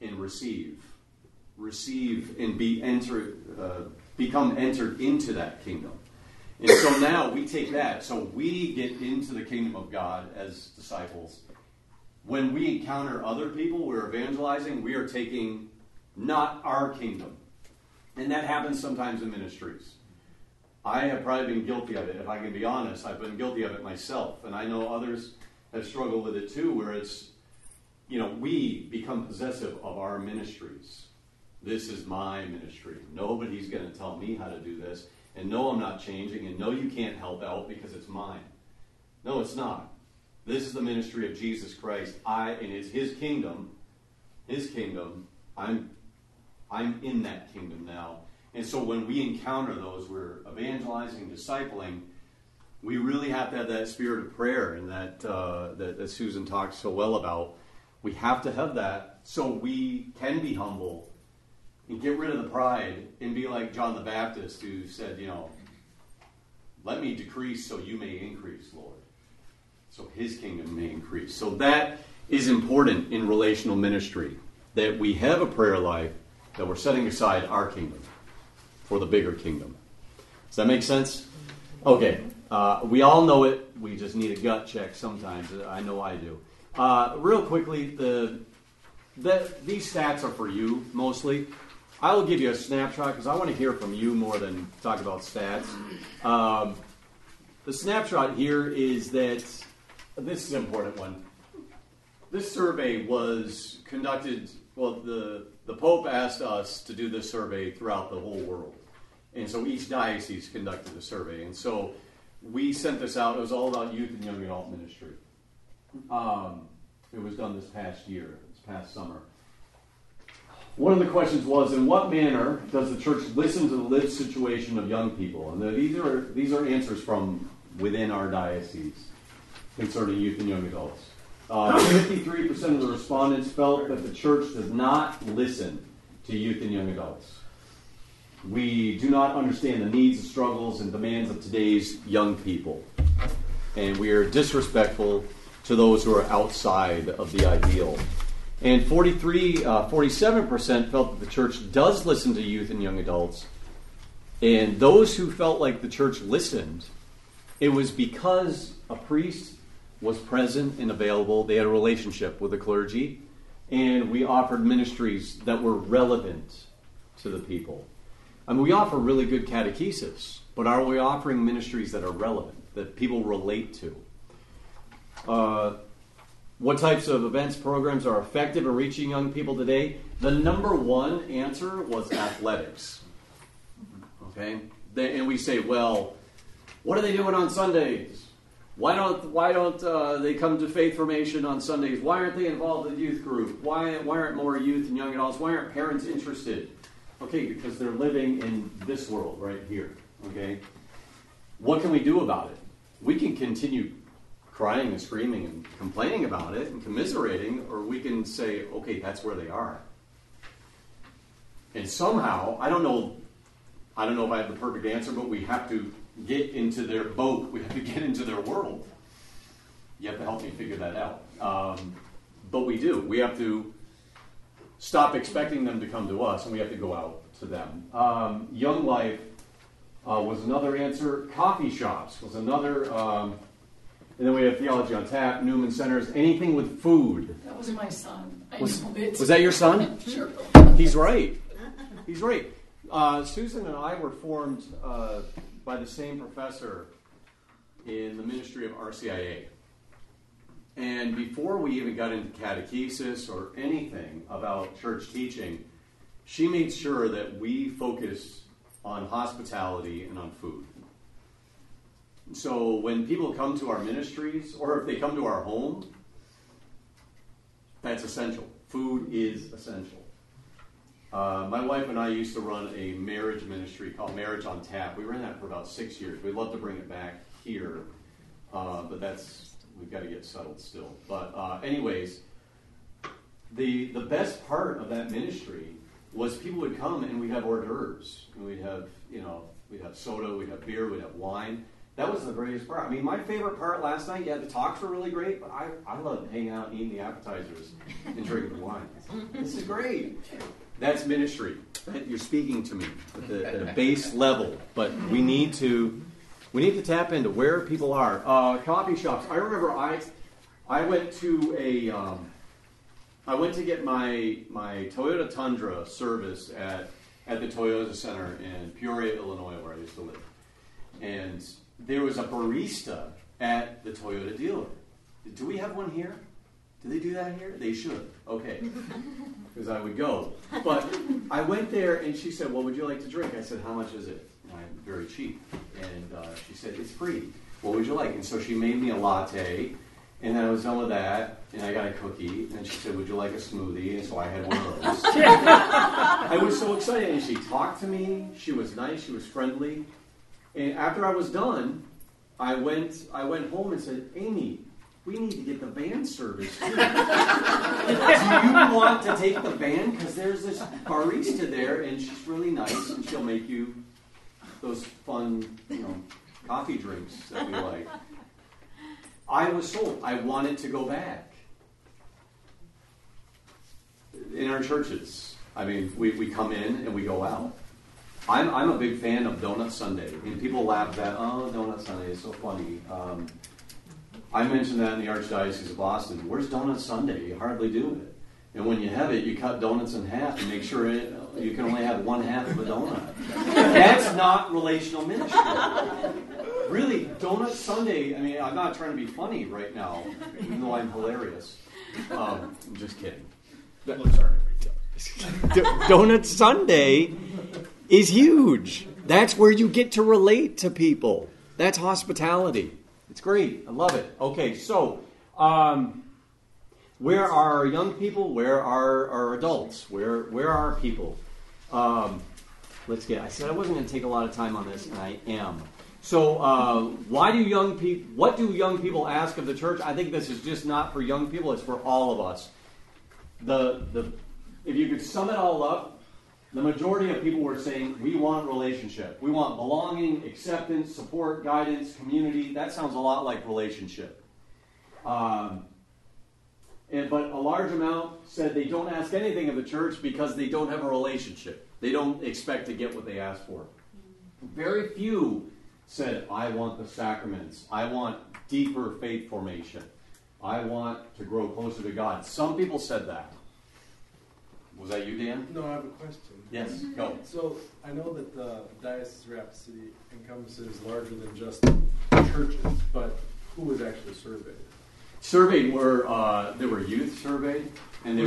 and receive? Receive and become entered into that kingdom. And so now we take that. So we get into the kingdom of God as disciples. When we encounter other people, we're evangelizing, we are taking not our kingdom. And that happens sometimes in ministries. I have probably been guilty of it. If I can be honest, I've been guilty of it myself. And I know others have struggled with it too, where it's, we become possessive of our ministries. This is my ministry. Nobody's going to tell me how to do this. And no, I'm not changing, and no, you can't help out because it's mine. No, it's not. This is the ministry of Jesus Christ. And it's his kingdom, I'm in that kingdom now. And so when we encounter those, we're evangelizing, discipling, we really have to have that spirit of prayer and that Susan talks so well about. We have to have that so we can be humble and get rid of the pride and be like John the Baptist, who said, let me decrease so you may increase, Lord. So his kingdom may increase. So that is important in relational ministry, that we have a prayer life, that we're setting aside our kingdom for the bigger kingdom. Does that make sense? Okay. We all know it. We just need a gut check sometimes. I know I do. Real quickly, these stats are for you mostly. I will give you a snapshot because I want to hear from you more than talk about stats. The snapshot here is that, this is an important one. This survey was conducted, the Pope asked us to do this survey throughout the whole world. And so each diocese conducted the survey. And so we sent this out. It was all about youth and young adult ministry. It was done this past summer. One of the questions was, in what manner does the church listen to the lived situation of young people? And these are answers from within our diocese concerning youth and young adults. 53% of the respondents felt that the church does not listen to youth and young adults. We do not understand the needs and struggles and demands of today's young people. And we are disrespectful to those who are outside of the ideal. And 47% felt that the church does listen to youth and young adults. And those who felt like the church listened, it was because a priest was present and available. They had a relationship with the clergy. And we offered ministries that were relevant to the people. I mean, we offer really good catechesis, but are we offering ministries that are relevant, that people relate to? What types of events, programs are effective in reaching young people today? The number one answer was athletics. Okay? And we say, well, what are they doing on Sundays? Why don't they come to faith formation on Sundays? Why aren't they involved in youth group? Why aren't more youth and young adults? Why aren't parents interested? Okay, because they're living in this world right here. Okay, what can we do about it? We can continue crying and screaming and complaining about it and commiserating, or we can say, okay, that's where they are. And somehow, I don't know if I have the perfect answer, but we have to get into their boat. We have to get into their world. You have to help me figure that out. But we do. We have to stop expecting them to come to us, and we have to go out to them. Young Life was another answer. Coffee shops was another. And then we have Theology on Tap, Newman Centers, anything with food. That was my son. Was that your son? Sure. He's right. He's right. Susan and I were formed by the same professor in the ministry of RCIA. And before we even got into catechesis or anything about church teaching, she made sure that we focused on hospitality and on food. So when people come to our ministries, or if they come to our home, that's essential. Food is essential. My wife and I used to run a marriage ministry called Marriage on Tap. We ran that for about 6 years. We'd love to bring it back here, but we've got to get settled still. But anyways, the best part of that ministry was people would come and we'd have hors d'oeuvres. And we'd have soda, we'd have beer, we'd have wine. That was the greatest part. I mean, my favorite part last night, yeah, the talks were really great, but I loved hanging out and eating the appetizers and drinking the wine. This is great. That's ministry. You're speaking to me at a base level, but we need to tap into where people are. Coffee shops. I remember I went to get my Toyota Tundra serviced at the Toyota Center in Peoria, Illinois, where I used to live, and there was a barista at the Toyota dealer. Do we have one here? Do they do that here? They should. Okay. Because I would go. But I went there, and she said, well, would you like to drink? I said, how much is it? And I'm very cheap. And she said, it's free. What would you like? And so she made me a latte, and then I was done with that, and I got a cookie. And then she said, would you like a smoothie? And so I had one of those. I was so excited. And she talked to me. She was nice. She was friendly. And after I was done, I went home and said, Amy, we need to get the van service too. Do you want to take the van? Because there's this barista there, and she's really nice, and she'll make you those fun, coffee drinks that we like. I was sold. I wanted to go back. In our churches, I mean, we come in and we go out. I'm a big fan of Donut Sunday. And people laugh that, oh, Donut Sunday is so funny. I mentioned that in the Archdiocese of Boston. Where's Donut Sunday? You hardly do it. And when you have it, you cut donuts in half and make sure you can only have one half of a donut. That's not relational ministry. Really, Donut Sunday, I mean, I'm not trying to be funny right now, even though I'm hilarious. I'm just kidding. Donut Sunday is huge. That's where you get to relate to people. That's hospitality. It's great. I love it. Okay, so where are our young people? Where are our adults? Where are our people? I said I wasn't going to take a lot of time on this, and I am. So what do young people ask of the church? I think this is just not for young people. It's for all of us. If you could sum it all up, the majority of people were saying, we want relationship. We want belonging, acceptance, support, guidance, community. That sounds a lot like relationship. But a large amount said they don't ask anything of the church because they don't have a relationship. They don't expect to get what they ask for. Very few said, I want the sacraments. I want deeper faith formation. I want to grow closer to God. Some people said that. Was that you, Dan? No, I have a question. Yes, go. So I know that the Diocese of Rapid City encompasses larger than just churches, but who was actually surveyed? Surveyed were, there were youth surveyed, and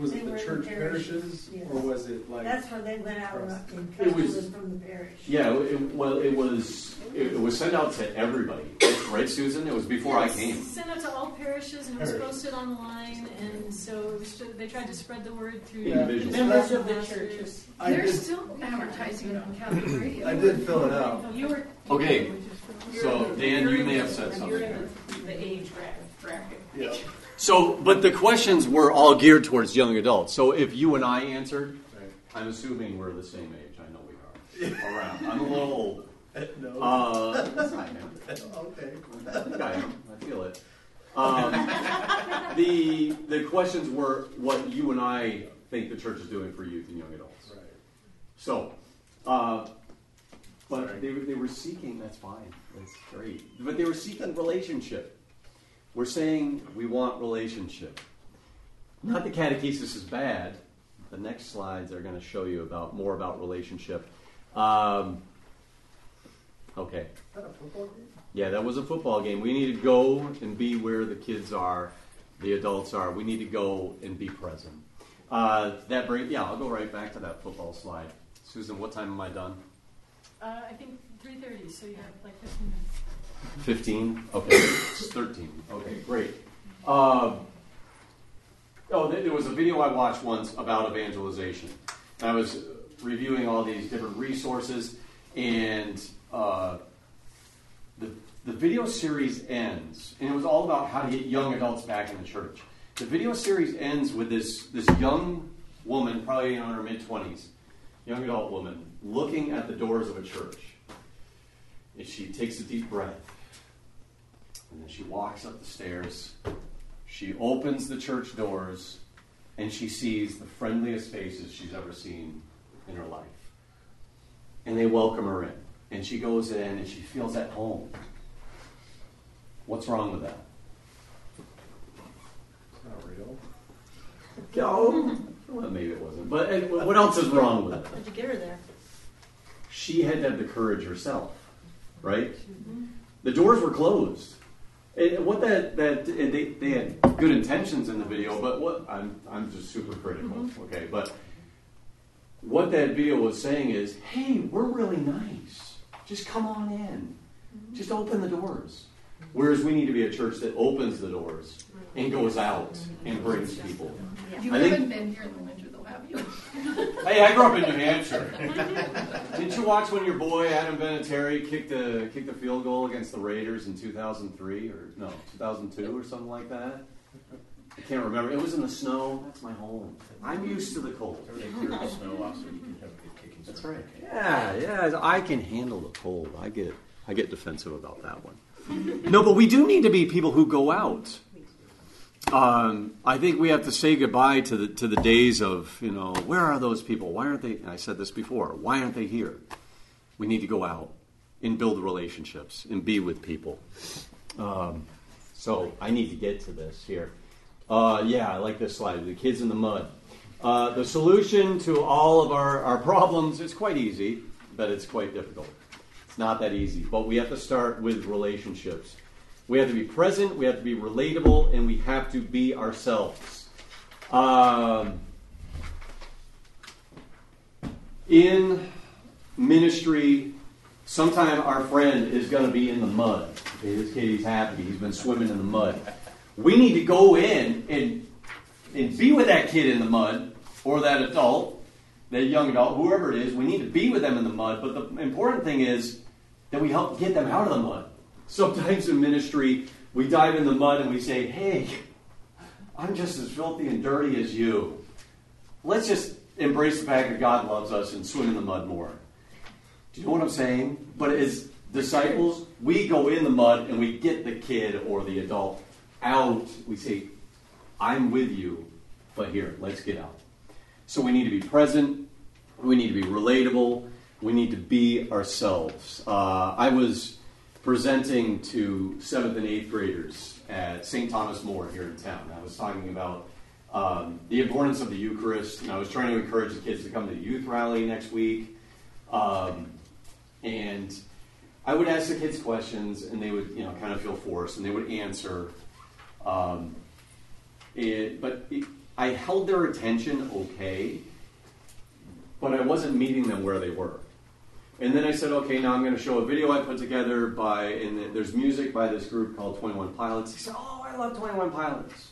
was it the church parishes, yes. Or was it like... That's where they went out and customers from the parish. Yeah, it was sent out to everybody, right, Susan? It was before I came. It was sent out to all parishes, and it was posted online, and so they tried to spread the word through members of the churches. They're still advertising it on Catholic radio. I did fill it out. Okay, so Dan, you may have said something. You're in the age bracket. Yeah. So, but the questions were all geared towards young adults. So if you and I answered, I'm assuming we're the same age. I know we are. Around. I'm a little older. No. I am. Okay. I think I am. I feel it. The questions were what you and I think the church is doing for youth and young adults. Right. So, but they were seeking, that's fine. That's great. But they were seeking relationship. We're saying we want relationship. Not that catechesis is bad. The next slides are going to show you more about relationship. Okay. Is that a football game? Yeah, that was a football game. We need to go and be where the kids are, the adults are. We need to go and be present. I'll go right back to that football slide. Susan, what time am I done? I think 3:30, so you have like 15 minutes. 15? Okay. It's 13. Okay, great. There was a video I watched once about evangelization. I was reviewing all these different resources, and the video series ends, and it was all about how to get young adults back in the church. The video series ends with this young woman, probably in her mid-20s, young adult woman, looking at the doors of a church. And she takes a deep breath, and then she walks up the stairs, she opens the church doors, and she sees the friendliest faces she's ever seen in her life. And they welcome her in, and she goes in, and she feels at home. What's wrong with that? It's not real. No. Well, maybe it wasn't, but what else is wrong with it? How'd you get her there? She had to have the courage herself. Right? Mm-hmm. The doors were closed. They had good intentions in the video, but I'm just super critical, okay? But what that video was saying is, hey, we're really nice. Just come on in. Mm-hmm. Just open the doors. Whereas we need to be a church that opens the doors and goes out and brings people. Yeah. You haven't been here in the winter, though, have you? Hey, I grew up in New Hampshire. Didn't you watch when your boy Adam Vinatieri kicked the field goal against the Raiders in 2003 or no 2002 or something like that? I can't remember. It was in the snow. That's my home. I'm used to the cold. That's right. Yeah. I can handle the cold. I get defensive about that one. No, but we do need to be people who go out. I think we have to say goodbye to the days of, where are those people? Why aren't they? And I said this before. Why aren't they here? We need to go out and build relationships and be with people. So I need to get to this here. I like this slide. The kids in the mud. The solution to all of our problems is quite easy, but it's quite difficult. It's not that easy, but we have to start with relationships. We have to be present, we have to be relatable, and we have to be ourselves. In ministry, sometime our friend is going to be in the mud. Okay, this kid, he's happy. He's been swimming in the mud. We need to go in and be with that kid in the mud, or that adult, that young adult, whoever it is. We need to be with them in the mud, but the important thing is that we help get them out of the mud. Sometimes in ministry, we dive in the mud and we say, hey, I'm just as filthy and dirty as you. Let's just embrace the fact that God loves us and swim in the mud more. Do you know what I'm saying? But as disciples, we go in the mud and we get the kid or the adult out. We say, I'm with you, but here, let's get out. So we need to be present. We need to be relatable. We need to be ourselves. I was presenting to 7th and 8th graders at St. Thomas More here in town. I was talking about The importance of the Eucharist. And I was trying to encourage the kids to come to the youth rally next week. And I would ask the kids questions, and they would, kind of feel forced, and they would answer. I held their attention okay, but I wasn't meeting them where they were. And then I said, okay, now I'm going to show a video I put together and there's music by this group called 21 Pilots. He said, oh, I love 21 Pilots.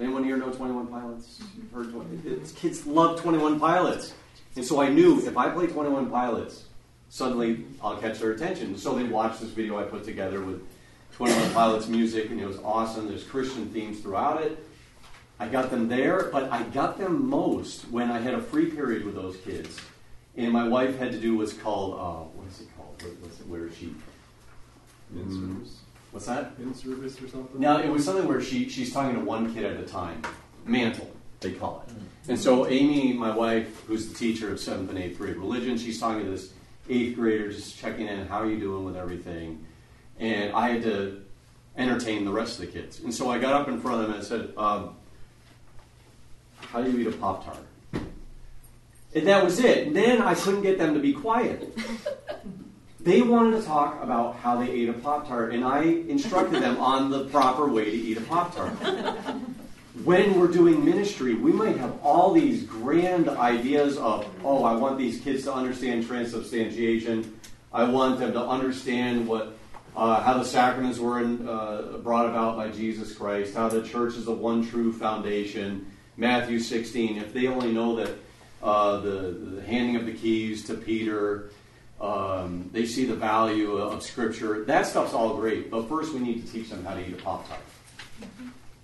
Anyone here know 21 Pilots? You've heard 21? Kids love 21 Pilots. And so I knew if I play 21 Pilots, suddenly I'll catch their attention. So they watched this video I put together with 21 Pilots music, and it was awesome. There's Christian themes throughout it. I got them there, but I got them most when I had a free period with those kids. And my wife had to do what's called, where is she? In service. What's that? In service or something? No, it was something where she's talking to one kid at a time. Mantle, they call it. And so Amy, my wife, who's the teacher of 7th and 8th grade religion, she's talking to this 8th grader, just checking in, how are you doing with everything? And I had to entertain the rest of the kids. And so I got up in front of them and I said, how do you eat a Pop-Tart? And that was it. And then I couldn't get them to be quiet. They wanted to talk about how they ate a Pop-Tart, and I instructed them on the proper way to eat a Pop-Tart. When we're doing ministry, we might have all these grand ideas of, oh, I want these kids to understand transubstantiation. I want them to understand what how the sacraments were brought about by Jesus Christ, how the church is the one true foundation, Matthew 16. If they only know that the handing of the keys to Peter, they see the value of Scripture. That stuff's all great, but first we need to teach them how to eat a Pop-Tart.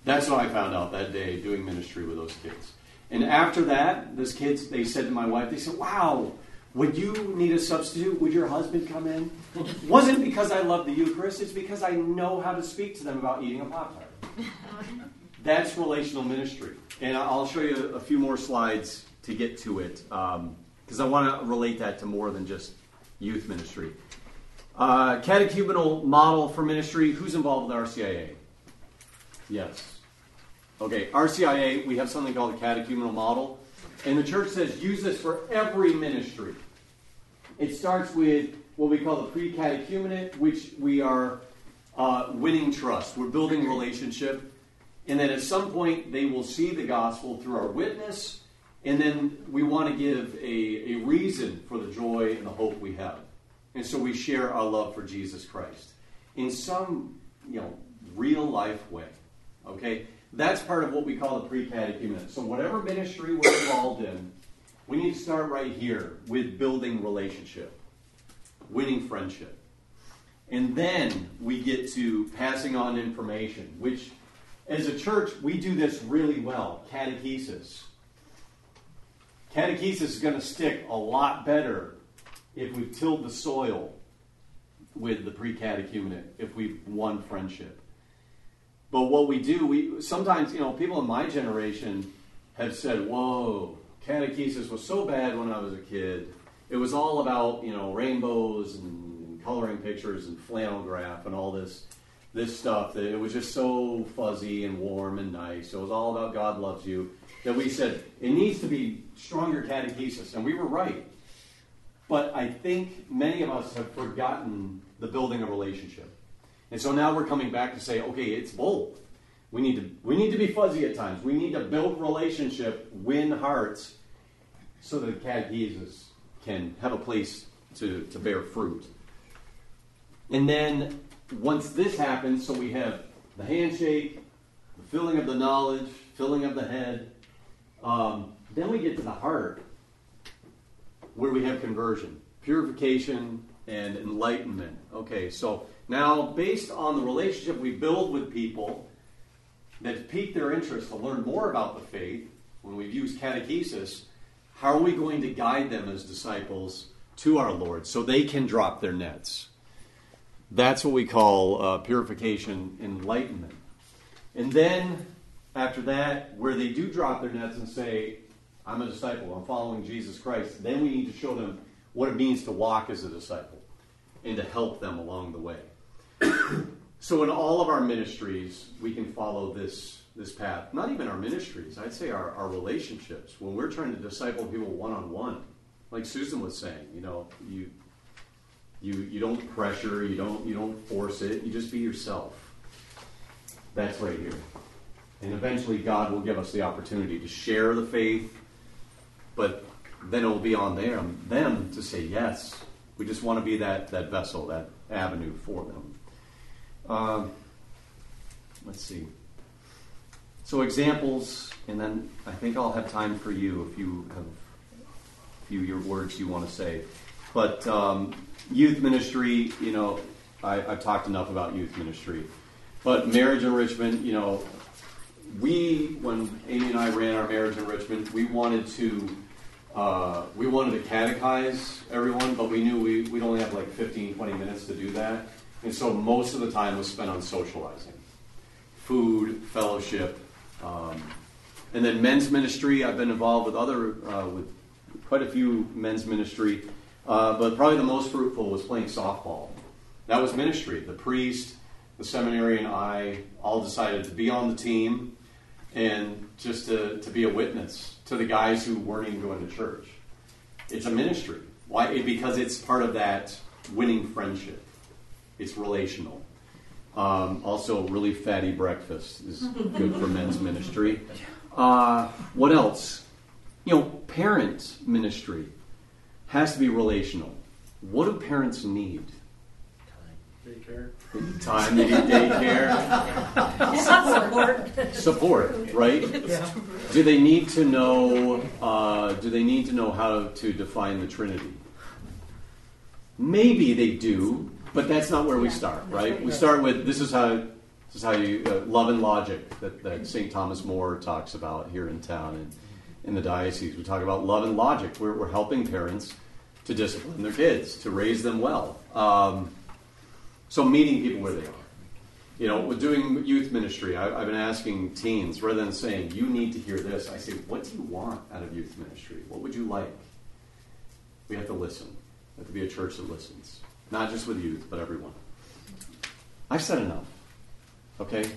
That's what I found out that day doing ministry with those kids. And after that, those kids, they said to my wife, they said, wow, would you need a substitute? Would your husband come in? It wasn't because I love the Eucharist, it's because I know how to speak to them about eating a Pop-Tart. That's relational ministry. And I'll show you a few more slides to get to it, because I want to relate that to more than just youth ministry. Catechumenal model for ministry. Who's involved with RCIA? Yes. Okay, RCIA, we have something called the catechumenal model, and the church says use this for every ministry. It starts with what we call the pre-catechumenate, which we are winning trust. We're building relationship, and then at some point they will see the gospel through our witness. And then we want to give a reason for the joy and the hope we have. And so we share our love for Jesus Christ in some, real-life way. Okay? That's part of what we call the pre-catechumenate. So whatever ministry we're involved in, we need to start right here with building relationship, winning friendship. And then we get to passing on information, which as a church, we do this really well, catechesis. Catechesis is going to stick a lot better if we've tilled the soil with the pre-catechumenate, if we've won friendship. But what we do, sometimes, people in my generation have said, whoa, catechesis was so bad when I was a kid. It was all about, rainbows and coloring pictures and flannel graph and all this stuff. That it was just so fuzzy and warm and nice. It was all about God loves you. That we said, it needs to be stronger catechesis, and we were right. But I think many of us have forgotten the building of relationship. And so now we're coming back to say, okay, it's bold. We need to be fuzzy at times. We need to build relationship, win hearts, so that catechesis can have a place to bear fruit. And then once this happens, so we have the handshake, the filling of the knowledge, filling of the head, then we get to the heart, where we have conversion, purification, and enlightenment. Okay, so now based on the relationship we build with people that pique their interest to learn more about the faith, when we've used catechesis, how are we going to guide them as disciples to our Lord so they can drop their nets? That's what we call purification, enlightenment. And then after that, where they do drop their nets and say, I'm a disciple, I'm following Jesus Christ, then we need to show them what it means to walk as a disciple and to help them along the way. So in all of our ministries, we can follow this path. Not even our ministries, I'd say our relationships. When we're trying to disciple people one-on-one, like Susan was saying, you know, you don't pressure, you don't force it, you just be yourself. That's right here. And eventually God will give us the opportunity to share the faith, but then it will be on them to say yes. We just want to be that vessel, that avenue for them. Let's see. So examples, and then I think I'll have time for you if you have a few of your words you want to say. But youth ministry, you know, I've talked enough about youth ministry. But marriage enrichment, you know, when Amy and I ran our marriage enrichment, we wanted to catechize everyone, but we knew we'd only have like 15, 20 minutes to do that. And so most of the time was spent on socializing, food, fellowship. And then men's ministry, I've been involved with with quite a few men's ministry, but probably the most fruitful was playing softball. That was ministry. The priest, the seminary, and I all decided to be on the team and just to be a witness to the guys who weren't even going to church. It's a ministry. Why? Because it's part of that winning friendship. It's relational. Also, really fatty breakfast is good for men's ministry. What else? You know, parent ministry has to be relational. What do parents need? Time. They need daycare. Support, right? Yeah. Do they need to know how to define the Trinity? Maybe they do, but that's not where we start, right? We start with this is how you love and logic that St. Thomas More talks about here in town and in the diocese. We talk about love and logic. We're helping parents to discipline their kids, to raise them well. So meeting people where they are. You know, with doing youth ministry, I've been asking teens, rather than saying, you need to hear this, I say, what do you want out of youth ministry? What would you like? We have to listen. We have to be a church that listens. Not just with youth, but everyone. I've said enough. Okay?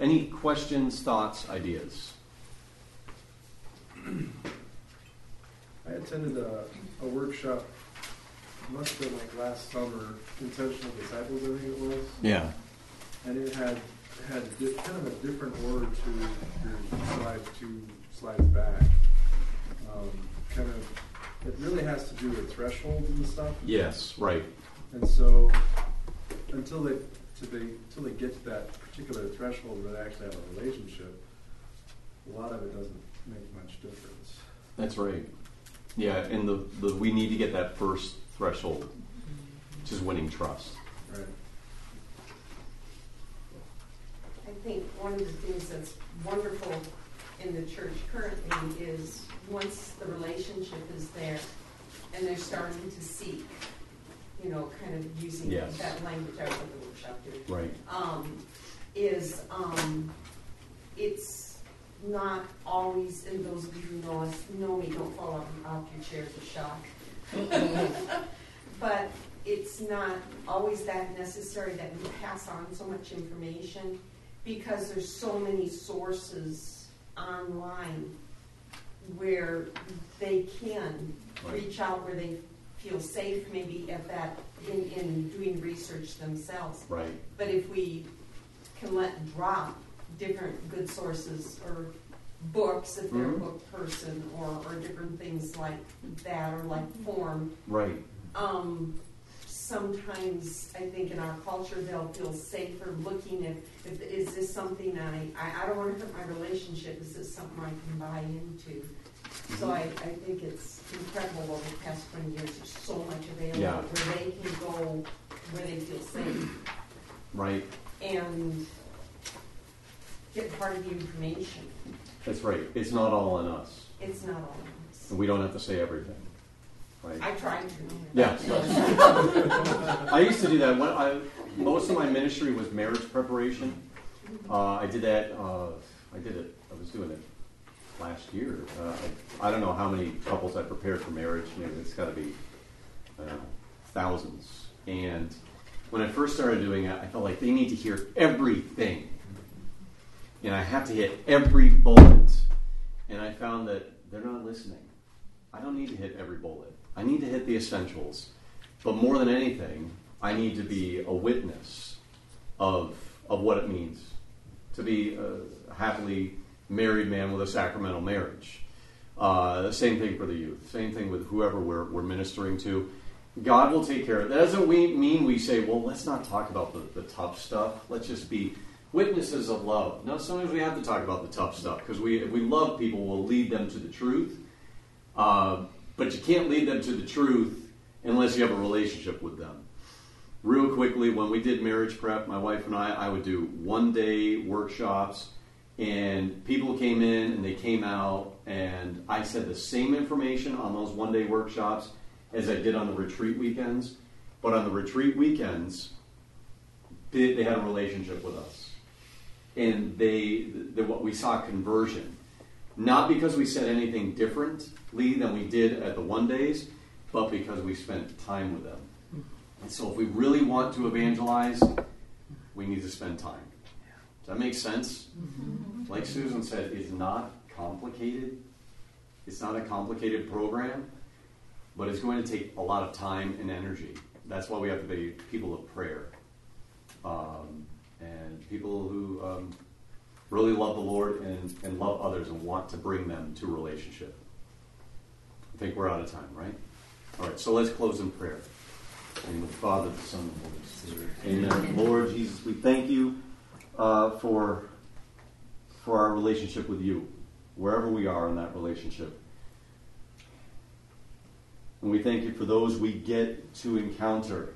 Any questions, thoughts, ideas? I attended a workshop. It must have been like last summer, Intentional Disciples, I think it was. Yeah. And it had kind of a different order to your slide, two slides back. Kind of, it really has to do with thresholds and stuff. Yes, right. And so until they get to that particular threshold where they actually have a relationship, a lot of it doesn't make much difference. That's right. Yeah, and the we need to get that first threshold, which is winning trust. Right. I think one of the things that's wonderful in the church currently is once the relationship is there and they're starting to seek, you know, kind of using that language I was at the workshop doing. Right. It's not always, and those of you who know us know me, don't fall off your chairs with shock. But it's not always that necessary that we pass on so much information because there's so many sources online where they can reach out where they feel safe maybe at that in doing research themselves. Right. But if we can let drop different good sources or books, if they're a book person, or different things like that, or like form. Right. Sometimes I think in our culture they'll feel safer looking at is this something I don't want to hurt my relationship, is this something I can buy into? So I think it's incredible over the past 20 years there's so much available where they can go where they feel safe. Right. And get part of the information. That's right. It's not all on us. It's not all on us. And we don't have to say everything. Right? I tried to. Yeah. I used to do that. Most of my ministry was marriage preparation. I did that. I was doing it last year. I don't know how many couples I prepared for marriage. It's got to be thousands. And when I first started doing it, I felt like they need to hear everything. And I have to hit every bullet. And I found that they're not listening. I don't need to hit every bullet. I need to hit the essentials. But more than anything, I need to be a witness of what it means to be a happily married man with a sacramental marriage. The same thing for the youth. Same thing with whoever we're ministering to. God will take care of it. That doesn't mean we say, well, let's not talk about the tough stuff. Let's just be witnesses of love. No, sometimes we have to talk about the tough stuff because if we love people, we'll lead them to the truth. But you can't lead them to the truth unless you have a relationship with them. Real quickly, when we did marriage prep, my wife and I would do one-day workshops, and people came in and they came out, and I said the same information on those one-day workshops as I did on the retreat weekends. But on the retreat weekends, they had a relationship with us. And we saw conversion. Not because we said anything differently than we did at the one days, but because we spent time with them. And so if we really want to evangelize, we need to spend time. Does that make sense? Mm-hmm. Like Susan said, it's not complicated. It's not a complicated program, but it's going to take a lot of time and energy. That's why we have to be people of prayer. And people who really love the Lord and love others and want to bring them to relationship. I think we're out of time, right? All right, so let's close in prayer. In the Father, the Son, and the Holy Spirit. Amen. Lord Jesus, we thank you for our relationship with you, wherever we are in that relationship. And we thank you for those we get to encounter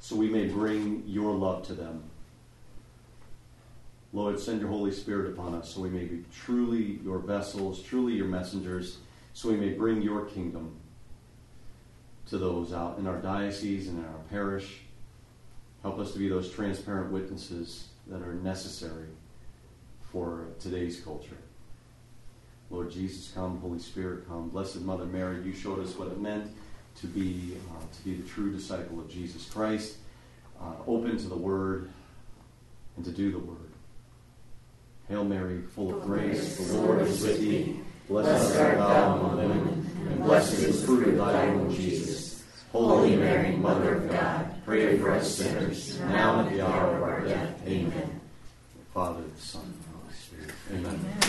so we may bring your love to them. Lord, send your Holy Spirit upon us so we may be truly your vessels, truly your messengers, so we may bring your kingdom to those out in our diocese and in our parish. Help us to be those transparent witnesses that are necessary for today's culture. Lord Jesus, come. Holy Spirit, come. Blessed Mother Mary, you showed us what it meant to be the true disciple of Jesus Christ, open to the Word and to do the Word. Hail Mary, full of grace, the Lord is with thee. Blessed art thou among women, and blessed is the fruit of thy womb, Jesus. Holy Mary, Mother of God, pray for us sinners, now and at the hour of our death. Amen. In the Father, the Son, and the Holy Spirit. Amen.